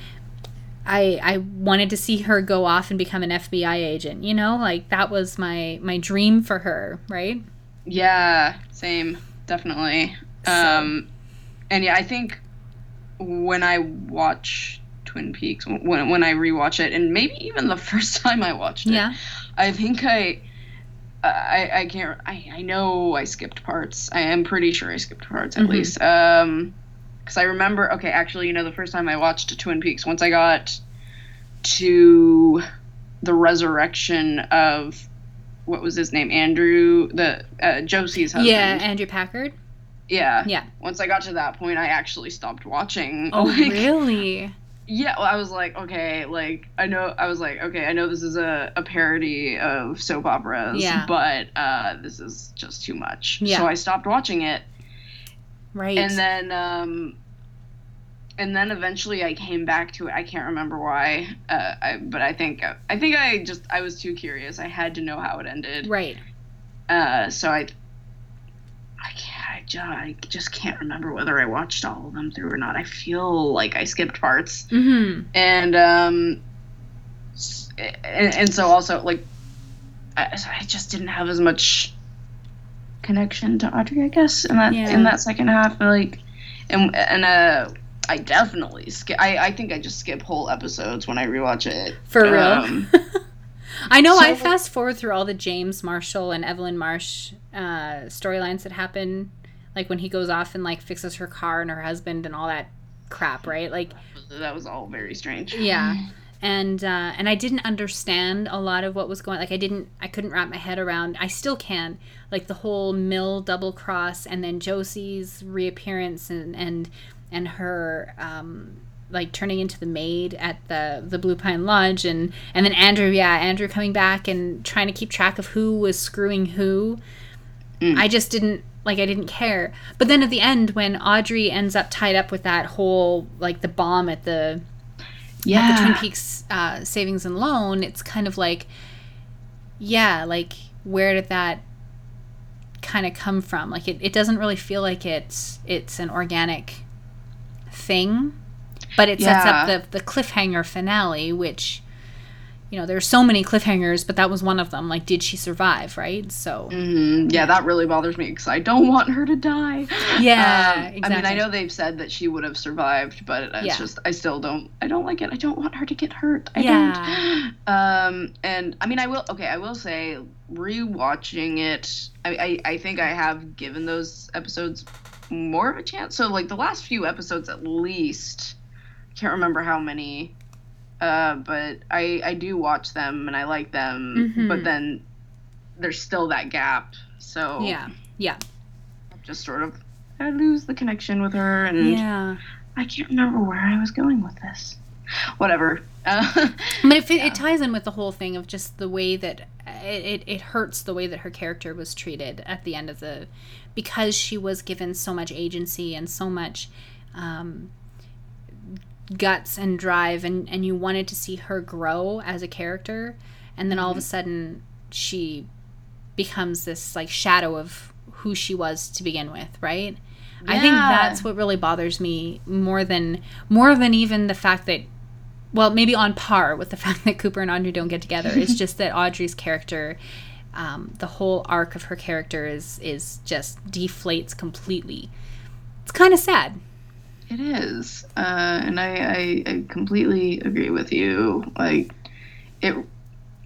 I I wanted to see her go off and become an F B I agent. You know, like, that was my my dream for her, right? Yeah, same, definitely. Um, and yeah, I think when I watch Twin Peaks, when when I rewatch it, and maybe even the first time I watched it, yeah. I think I I, I can't, I, I know I skipped parts. I am pretty sure I skipped parts at mm-hmm. least. Um, cause I remember, okay, actually, you know, the first time I watched Twin Peaks, once I got to the resurrection of, what was his name? Andrew, the, uh, Josie's husband. Yeah. Andrew Packard. Yeah. Yeah. Once I got to that point, I actually stopped watching. Oh, like, really? Yeah, well, I was like, okay, like, I know, I was like, okay, I know this is a, a parody of soap operas, yeah. but uh, this is just too much. Yeah. So I stopped watching it. Right. And then, um, and then eventually I came back to it. I can't remember why, uh, I, but I think, I think I just, I was too curious. I had to know how it ended. Right. Uh, so I, I can't. I just can't remember whether I watched all of them through or not. I feel like I skipped parts. Mm-hmm. And, um, and, and so also, like, I, I just didn't have as much connection to Audrey, I guess, in that, yeah. in that second half. Like, and, and, uh, I definitely skip, I, I think I just skip whole episodes when I rewatch it. For real? Um, I know so, I fast forward through all the James Marshall and Evelyn Marsh, uh, storylines that happen. Like, when he goes off and, like, fixes her car and her husband and all that crap, right? Like, that was all very strange. Yeah. And, uh, and I didn't understand a lot of what was going on. Like, I didn't, I couldn't wrap my head around, I still can, like, the whole Mill double cross and then Josie's reappearance and, and, and her, um, like, turning into the maid at the, the Blue Pine Lodge. And, and then Andrew, yeah, Andrew coming back and trying to keep track of who was screwing who. Mm. I just didn't, like, I didn't care. But then at the end, when Audrey ends up tied up with that whole, like, the bomb at the, yeah. at the Twin Peaks uh, savings and loan, it's kind of like, yeah, like, where did that kind of come from? Like, it, it doesn't really feel like it's it's an organic thing, but it sets yeah. up the, the cliffhanger finale, which, you know, there's so many cliffhangers, but that was one of them. Like, did she survive, right? So... Mm-hmm. Yeah, that really bothers me, because I don't want her to die. Yeah, um, exactly. I mean, I know they've said that she would have survived, but it's yeah. just, I still don't... I don't like it. I don't want her to get hurt. I yeah. don't. Um, and, I mean, I will... Okay, I will say, rewatching it, I, I, I think I have given those episodes more of a chance. So, like, the last few episodes, at least, I can't remember how many... Uh, but I, I do watch them and I like them, mm-hmm. but then there's still that gap. So yeah, yeah. I'm just sort of, I lose the connection with her, and yeah. I can't remember where I was going with this. Whatever. Uh, but it, yeah. it ties in with the whole thing of just the way that it, it, it hurts the way that her character was treated at the end of the, because she was given so much agency and so much, um, guts and drive, and and you wanted to see her grow as a character, and then all mm-hmm. of a sudden she becomes this, like, shadow of who she was to begin with, right? Yeah. I think that's what really bothers me more than more than even the fact that, well, maybe on par with the fact that Cooper and Audrey don't get together. It's just that Audrey's character, um the whole arc of her character is is just deflates completely. It's kind of sad. It is, uh, and I, I, I completely agree with you. Like, it,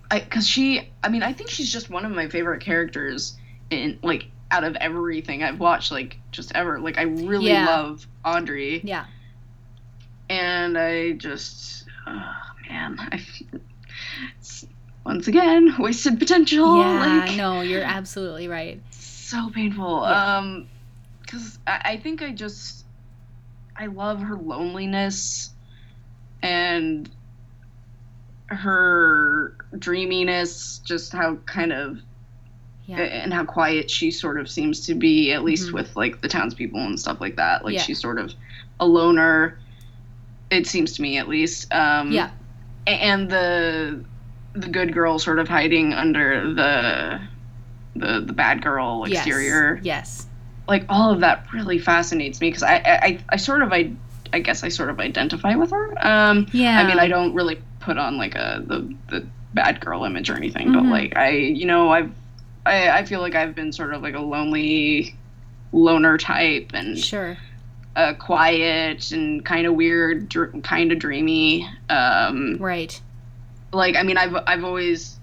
I, cause she, I mean, I think she's just one of my favorite characters in, like, out of everything I've watched, like, just ever. Like, I really yeah. love Audrey. Yeah. And I just, oh, man, I, it's, once again, wasted potential. Yeah, like, no, you're absolutely right. So painful. Yeah. Um, cause I, I think I just. I love her loneliness and her dreaminess, just how kind of, yeah. and how quiet she sort of seems to be, at least mm-hmm. with, like, the townspeople and stuff like that. Like, yeah. she's sort of a loner, it seems to me, at least. Um, yeah. And the the good girl sort of hiding under the the, the bad girl exterior. Yes, yes. Like, all of that really fascinates me, because I, I, I sort of, I, I guess I sort of identify with her. Um, yeah. I mean, I don't really put on, like, a the, the bad girl image or anything, mm-hmm. but, like, I, you know, I've, I, I feel like I've been sort of, like, a lonely loner type, and sure, uh, quiet and kind of weird, dr- kind of dreamy. Um, right. Like, I mean, I've, I've always,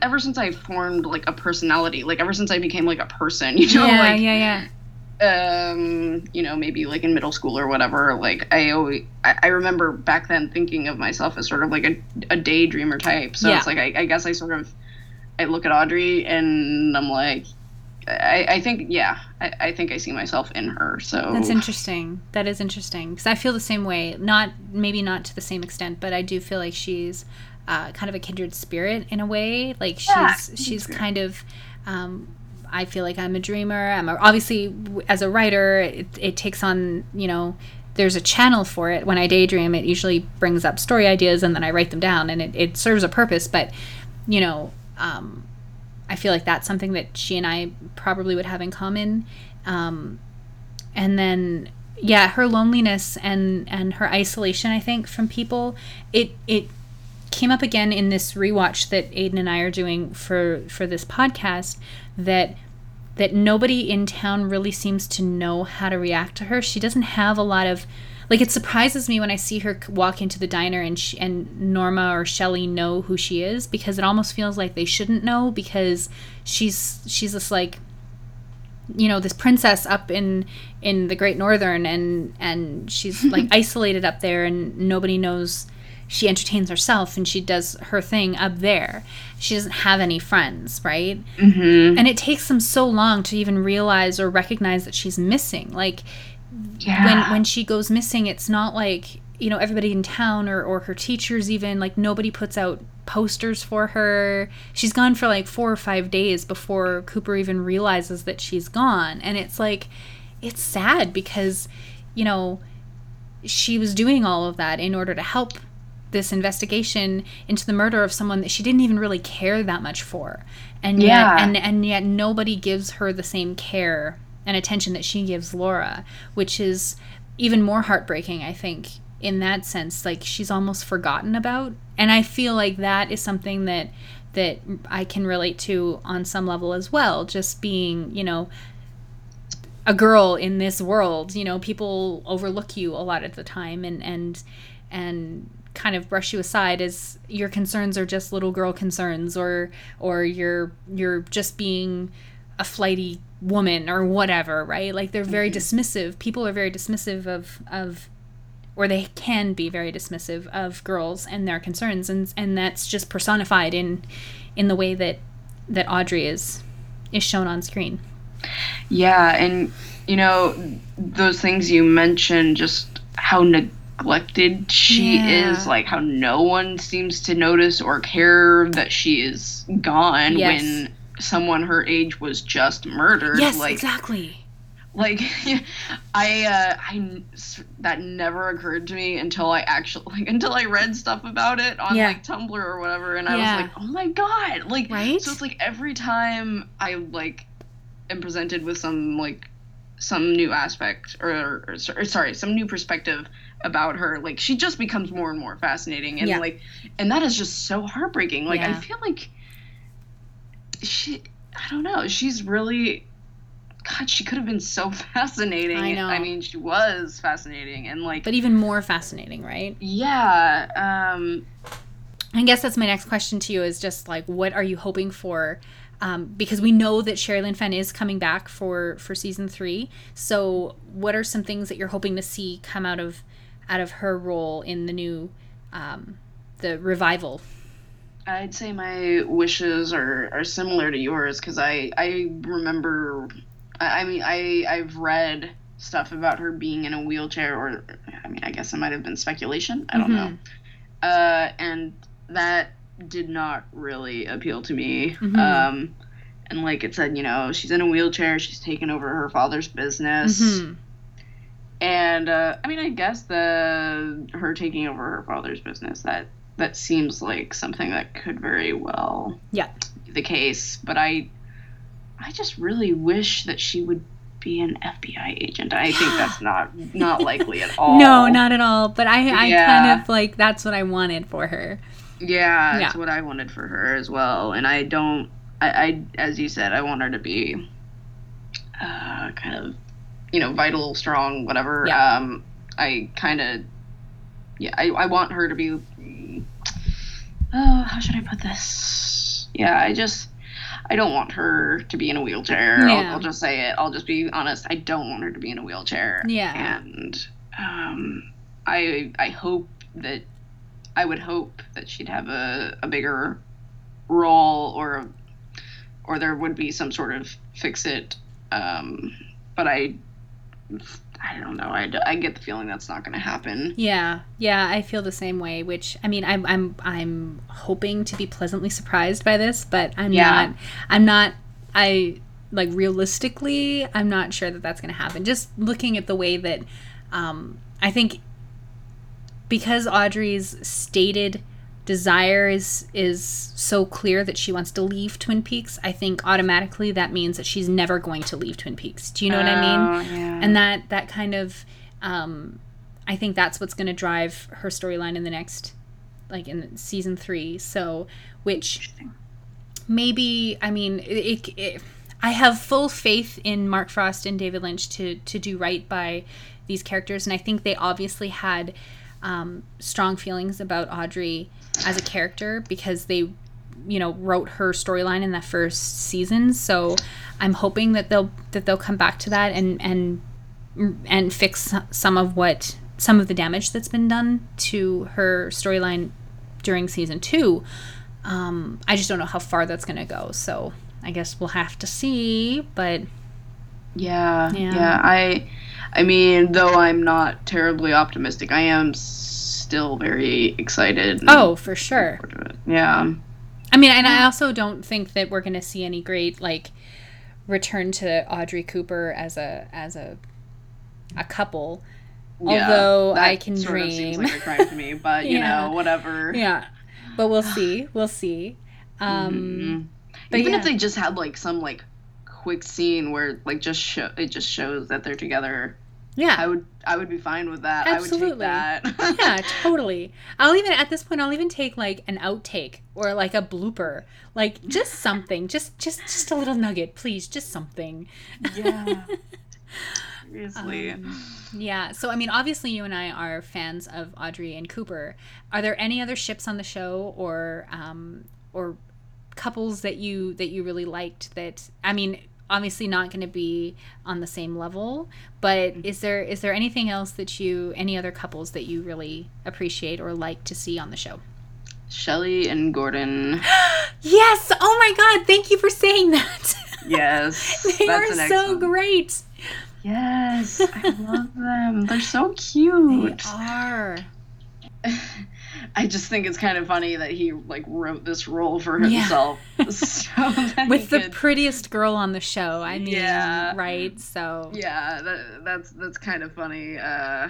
ever since I formed like a personality, like ever since I became like a person, you know, yeah, like, yeah, yeah. Um, you know, maybe like in middle school or whatever, like I always, I, I remember back then thinking of myself as sort of like a, a daydreamer type. So yeah. It's like, I, I guess I sort of, I look at Audrey and I'm like, I, I think, yeah, I, I think I see myself in her. So that's interesting. That is interesting because I feel the same way. Not maybe not to the same extent, but I do feel like she's uh, kind of a kindred spirit in a way. Like she's yeah, she's true. kind of. Um, I feel like I'm a dreamer. I'm a, obviously as a writer, it, it takes on you know. There's a channel for it. When I daydream, it usually brings up story ideas, and then I write them down, and it, it serves a purpose. But you know. Um, I feel like that's something that she and I probably would have in common. Um, and then, yeah, her loneliness and, and her isolation, I think, from people, it it came up again in this rewatch that Aiden and I are doing for, for this podcast, that that nobody in town really seems to know how to react to her. She doesn't have a lot of... Like, it surprises me when I see her walk into the diner and she, and Norma or Shelley know who she is, because it almost feels like they shouldn't know, because she's she's this, like, you know, this princess up in in the Great Northern, and, and she's, like, isolated up there, and nobody knows. She entertains herself, and she does her thing up there. She doesn't have any friends, right? Mm-hmm. And it takes them so long to even realize or recognize that she's missing, like... Yeah. When when she goes missing, it's not like, you know, everybody in town or, or her teachers even, like, nobody puts out posters for her. She's gone for, like, four or five days before Cooper even realizes that she's gone. And it's, like, it's sad because, you know, she was doing all of that in order to help this investigation into the murder of someone that she didn't even really care that much for. And yet, yeah. and, and yet nobody gives her the same care and attention that she gives Laura, which is even more heartbreaking, I think, in that sense. Like, she's almost forgotten about. And I feel like that is something that that I can relate to on some level as well, just being, you know, a girl in this world. You know, people overlook you a lot of the time and and and kind of brush you aside as your concerns are just little girl concerns, or or you're you're just being a flighty woman or whatever, right? Like, they're very mm-hmm. dismissive. People are very dismissive of, of, or they can be very dismissive of girls and their concerns, and and that's just personified in in the way that that Audrey is is shown on screen. Yeah, and you know, those things you mentioned, just how neglected she yeah. is, like how no one seems to notice or care that she is gone yes. when someone her age was just murdered. Yes, like, exactly. Like, I, uh, I, that never occurred to me until I actually, like, until I read stuff about it on, yeah. like, Tumblr or whatever, and I yeah. was like, oh my god! Like, right? So it's like, every time I, like, am presented with some, like, some new aspect, or, or, or, or sorry, some new perspective about her, like, she just becomes more and more fascinating, and, yeah. like, and that is just so heartbreaking. Like, yeah. I feel like She, I don't know. She's really, God, she could have been so fascinating. I know. I mean, she was fascinating, and like, but even more fascinating, right? Yeah. Um, I guess that's my next question to you, is just like, what are you hoping for? Um, because we know that Sherilyn Fenn is coming back for, for season three. So, what are some things that you're hoping to see come out of out of her role in the new, um, the revival? I'd say my wishes are, are similar to yours, because I, I remember, I, I mean, I, I've read stuff about her being in a wheelchair, or, I mean, I guess it might have been speculation, I don't mm-hmm. know, uh, and that did not really appeal to me, mm-hmm. um, and like it said, you know, she's in a wheelchair, she's taken over her father's business, mm-hmm. and, uh, I mean, I guess the, her taking over her father's business, that, that seems like something that could very well yeah. be the case. But I I just really wish that she would be an F B I agent. I think that's not not likely at all. No, not at all. But I, yeah. I kind of, like, that's what I wanted for her. Yeah, that's yeah. what I wanted for her as well. And I don't, I, I as you said, I want her to be uh, kind of, you know, vital, strong, whatever. Yeah. Um, I kind of, yeah, I, I want her to be... oh, how should I put this? Yeah, I just, I don't want her to be in a wheelchair. Yeah. I'll, I'll just say it. I'll just be honest. I don't want her to be in a wheelchair. Yeah. And um, I I hope that, I would hope that she'd have a, a bigger role, or or there would be some sort of fix it. Um, but I, I don't know. I, I get the feeling that's not going to happen. Yeah, yeah, I feel the same way. Which, I mean, I'm I'm I'm hoping to be pleasantly surprised by this, but I'm yeah. not. I'm not. I like realistically, I'm not sure that that's going to happen. Just looking at the way that, um, I think, because Audrey's stated desire is is so clear that she wants to leave Twin Peaks, I think automatically that means that she's never going to leave Twin Peaks. Do you know oh, what I mean? Yeah. And that that kind of, um, I think that's what's going to drive her storyline in the next, like in season three. So, which maybe, I mean, it, it, it, I have full faith in Mark Frost and David Lynch to to do right by these characters, and I think they obviously had um, strong feelings about Audrey as a character, because they, you know, wrote her storyline in that first season. So I'm hoping that they'll that they'll come back to that and and and fix some of what some of the damage that's been done to her storyline during season two. Um, I just don't know how far that's going to go. So I guess we'll have to see. But yeah, yeah, yeah. I, I mean, though I'm not terribly optimistic, I am. So still very excited. Oh, for sure. Yeah. I mean, and I also don't think that we're going to see any great, like, return to Audrey Cooper as a as a a couple. Yeah, although I can sort dream. Of seems like a crime to me, but you yeah. know, whatever. Yeah. But we'll see. We'll see. Um, mm-hmm. But even yeah. if they just had like some like quick scene where like just show it just shows that they're together. Yeah, I would. I would be fine with that. Absolutely. I would take that. Yeah, totally. I'll even at this point, I'll even take like an outtake or like a blooper, like just something, just just just a little nugget, please, just something. Yeah. Seriously. Um, yeah. So I mean, obviously, you and I are fans of Audrey and Cooper. Are there any other ships on the show, or um, or couples that you that you really liked? That I mean. Obviously not going to be on the same level, but is there is there anything else that you, any other couples that you really appreciate or like to see on the show? Shelley and Gordon. Yes! Oh my God! Thank you for saying that. Yes, they that's are so one. Great. Yes, I love them. They're so cute. They are. I just think it's kind of funny that he like wrote this role for himself. Yeah. So with the could... prettiest girl on the show, I mean, yeah. right? So yeah, that, that's that's kind of funny. Uh,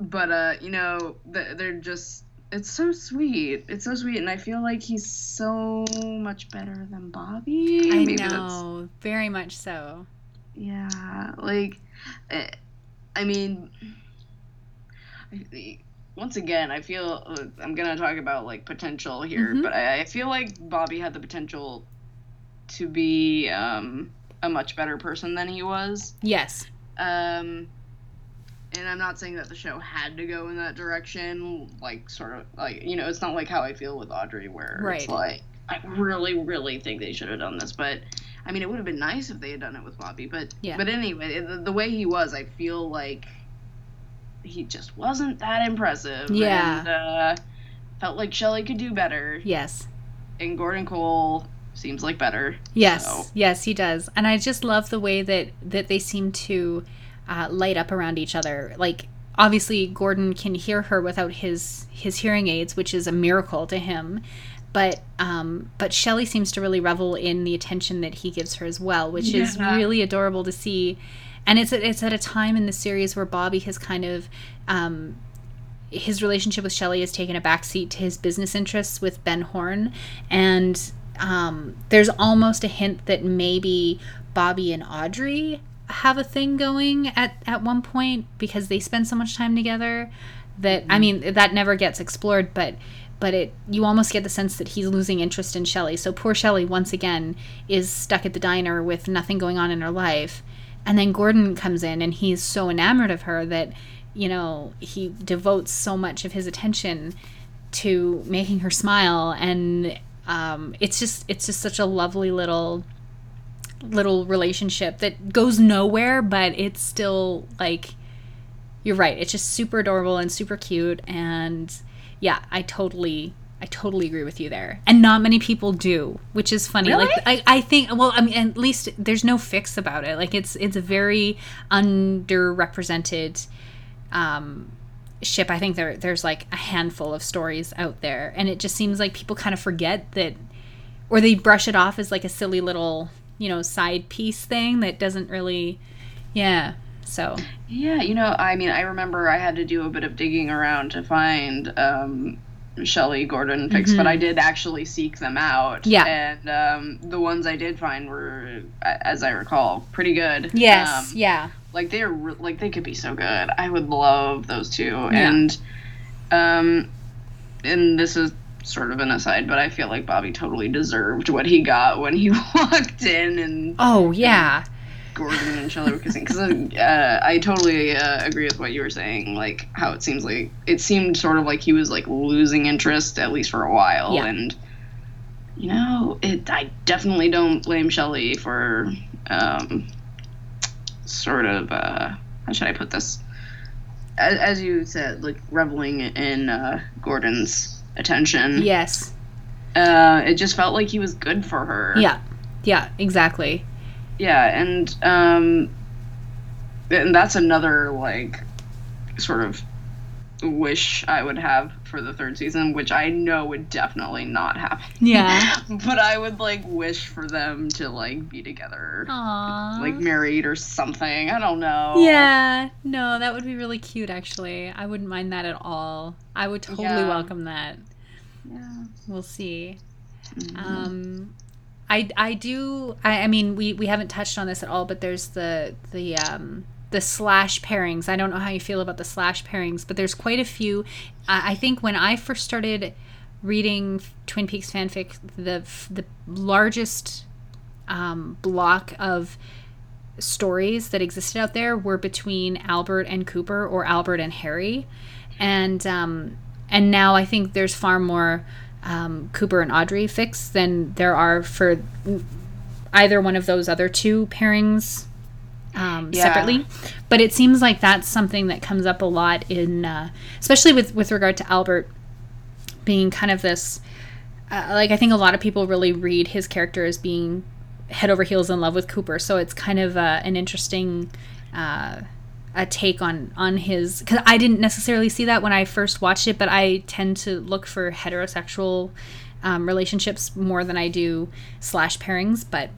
but uh, you know, they're just it's so sweet. It's so sweet, and I feel like he's so much better than Bobby. I Maybe know, that's... very much so. Yeah, like, I mean. I, Once again, I feel I'm gonna talk about like potential here, mm-hmm. but I, I feel like Bobby had the potential to be um, a much better person than he was. Yes. Um, and I'm not saying that the show had to go in that direction. Like, sort of like you know, it's not like how I feel with Audrey, where right. it's like I really, really think they should have done this. But I mean, it would have been nice if they had done it with Bobby. But yeah. but anyway, the, the way he was, I feel like. He just wasn't that impressive. Yeah. And, uh, felt like Shelley could do better. Yes. And Gordon Cole seems like better. Yes. So. Yes, he does. And I just love the way that, that they seem to uh, light up around each other. Like, obviously, Gordon can hear her without his, his hearing aids, which is a miracle to him. But um, but Shelley seems to really revel in the attention that he gives her as well, which yeah. is really adorable to see. And it's it's at a time in the series where Bobby has kind of, um, his relationship with Shelley has taken a backseat to his business interests with Ben Horne. And um, there's almost a hint that maybe Bobby and Audrey have a thing going at, at one point because they spend so much time together that, mm-hmm. I mean, that never gets explored, but... But it, you almost get the sense that he's losing interest in Shelley. So poor Shelley, once again, is stuck at the diner with nothing going on in her life. And then Gordon comes in, and he's so enamored of her that, you know, he devotes so much of his attention to making her smile. And um, it's just it's just such a lovely little little relationship that goes nowhere, but it's still like, you're right, it's just super adorable and super cute. And yeah, I totally I totally agree with you there. And not many people do, which is funny. Really? Like I, I think, well, I mean, at least there's no fix about it. Like it's it's a very underrepresented um, ship. I think there there's like a handful of stories out there, and it just seems like people kind of forget that, or they brush it off as like a silly little, you know, side piece thing that doesn't really, yeah. So yeah, you know, I mean, I remember I had to do a bit of digging around to find um, Shelley Gordon fix, mm-hmm. but I did actually seek them out. Yeah, and um, the ones I did find were, as I recall, pretty good. Yes, um, yeah, like they're re- like they could be so good. I would love those two. Yeah. And um, and this is sort of an aside, but I feel like Bobby totally deserved what he got when he walked in and oh yeah. And Gordon and Shelley were kissing, because uh, I totally uh, agree with what you were saying, like how it seems like it seemed sort of like he was like losing interest, at least for a while. Yeah. And you know, it I definitely don't blame Shelley for um, sort of uh, how should I put this, as, as you said, like reveling in uh, Gordon's attention. Yes, uh, it just felt like he was good for her. Yeah, yeah, exactly. Yeah, and um, and that's another like sort of wish I would have for the third season, which I know would definitely not happen. Yeah, but I would like wish for them to like be together, aww, like married or something. I don't know. Yeah, no, that would be really cute. Actually, I wouldn't mind that at all. I would totally yeah. welcome that. Yeah, we'll see. Mm-hmm. Um. I, I do, I, I mean, we, we haven't touched on this at all, but there's the the um, the slash pairings. I don't know how you feel about the slash pairings, but there's quite a few. I, I think when I first started reading Twin Peaks fanfic, the the largest um, block of stories that existed out there were between Albert and Cooper, or Albert and Harry. And um, and now I think there's far more Um, Cooper and Audrey fix than there are for either one of those other two pairings um, yeah. separately. But it seems like that's something that comes up a lot in, uh, especially with, with regard to Albert being kind of this, uh, like I think a lot of people really read his character as being head over heels in love with Cooper. So it's kind of uh, an interesting uh, a take on on his, because I didn't necessarily see that when I first watched it, but I tend to look for heterosexual um, relationships more than I do slash pairings. But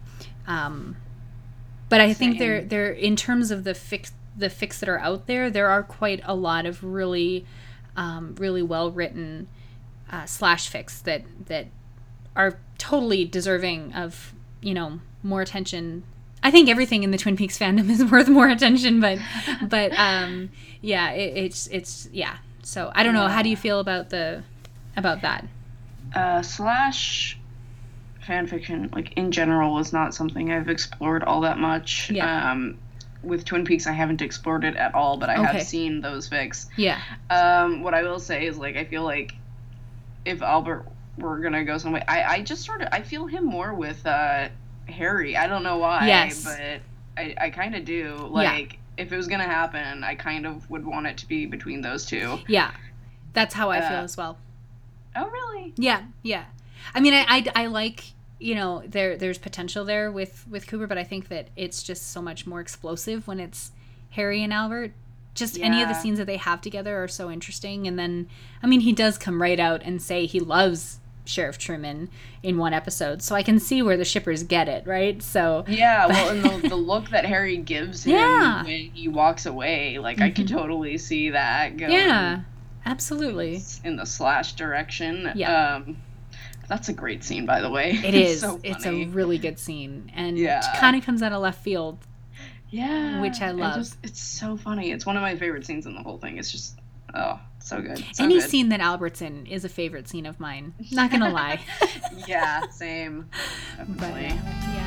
um, but I think they're they're in terms of the fix the fix that are out there, there are quite a lot of really um, really well written uh, slash fix that that are totally deserving of, you know, more attention. I think everything in the Twin Peaks fandom is worth more attention, but, but um, yeah, it, it's it's yeah. So I don't know. How do you feel about the about that? Uh, slash fanfiction, like in general, is not something I've explored all that much. Yeah. Um, with Twin Peaks, I haven't explored it at all, but I okay. have seen those fics. Yeah. Um, what I will say is, like, I feel like if Albert were gonna go some way, I I just sort of I feel him more with uh. Harry. I don't know why, yes. but I, I kind of do. Like, yeah. if it was going to happen, I kind of would want it to be between those two. Yeah. That's how I uh, feel as well. Oh, really? Yeah, yeah. I mean, I, I, I like, you know, there there's potential there with, with Cooper, but I think that it's just so much more explosive when it's Harry and Albert. Just yeah. any of the scenes that they have together are so interesting. And then, I mean, he does come right out and say he loves Sheriff Truman in one episode, so I can see where the shippers get it, right? So yeah, well, and the, the look that Harry gives him yeah. when he walks away, like, mm-hmm. I could totally see that going yeah absolutely in the slash direction. Yeah. Um that's a great scene, by the way. It is. It's so funny. It's a really good scene, and yeah. it kind of comes out of left field, yeah which I love. Just, it's so funny. It's one of my favorite scenes in the whole thing. It's just oh, so good. So Any good. scene that Albert's in is a favorite scene of mine. Not gonna lie. Yeah, same. Definitely. But, yeah.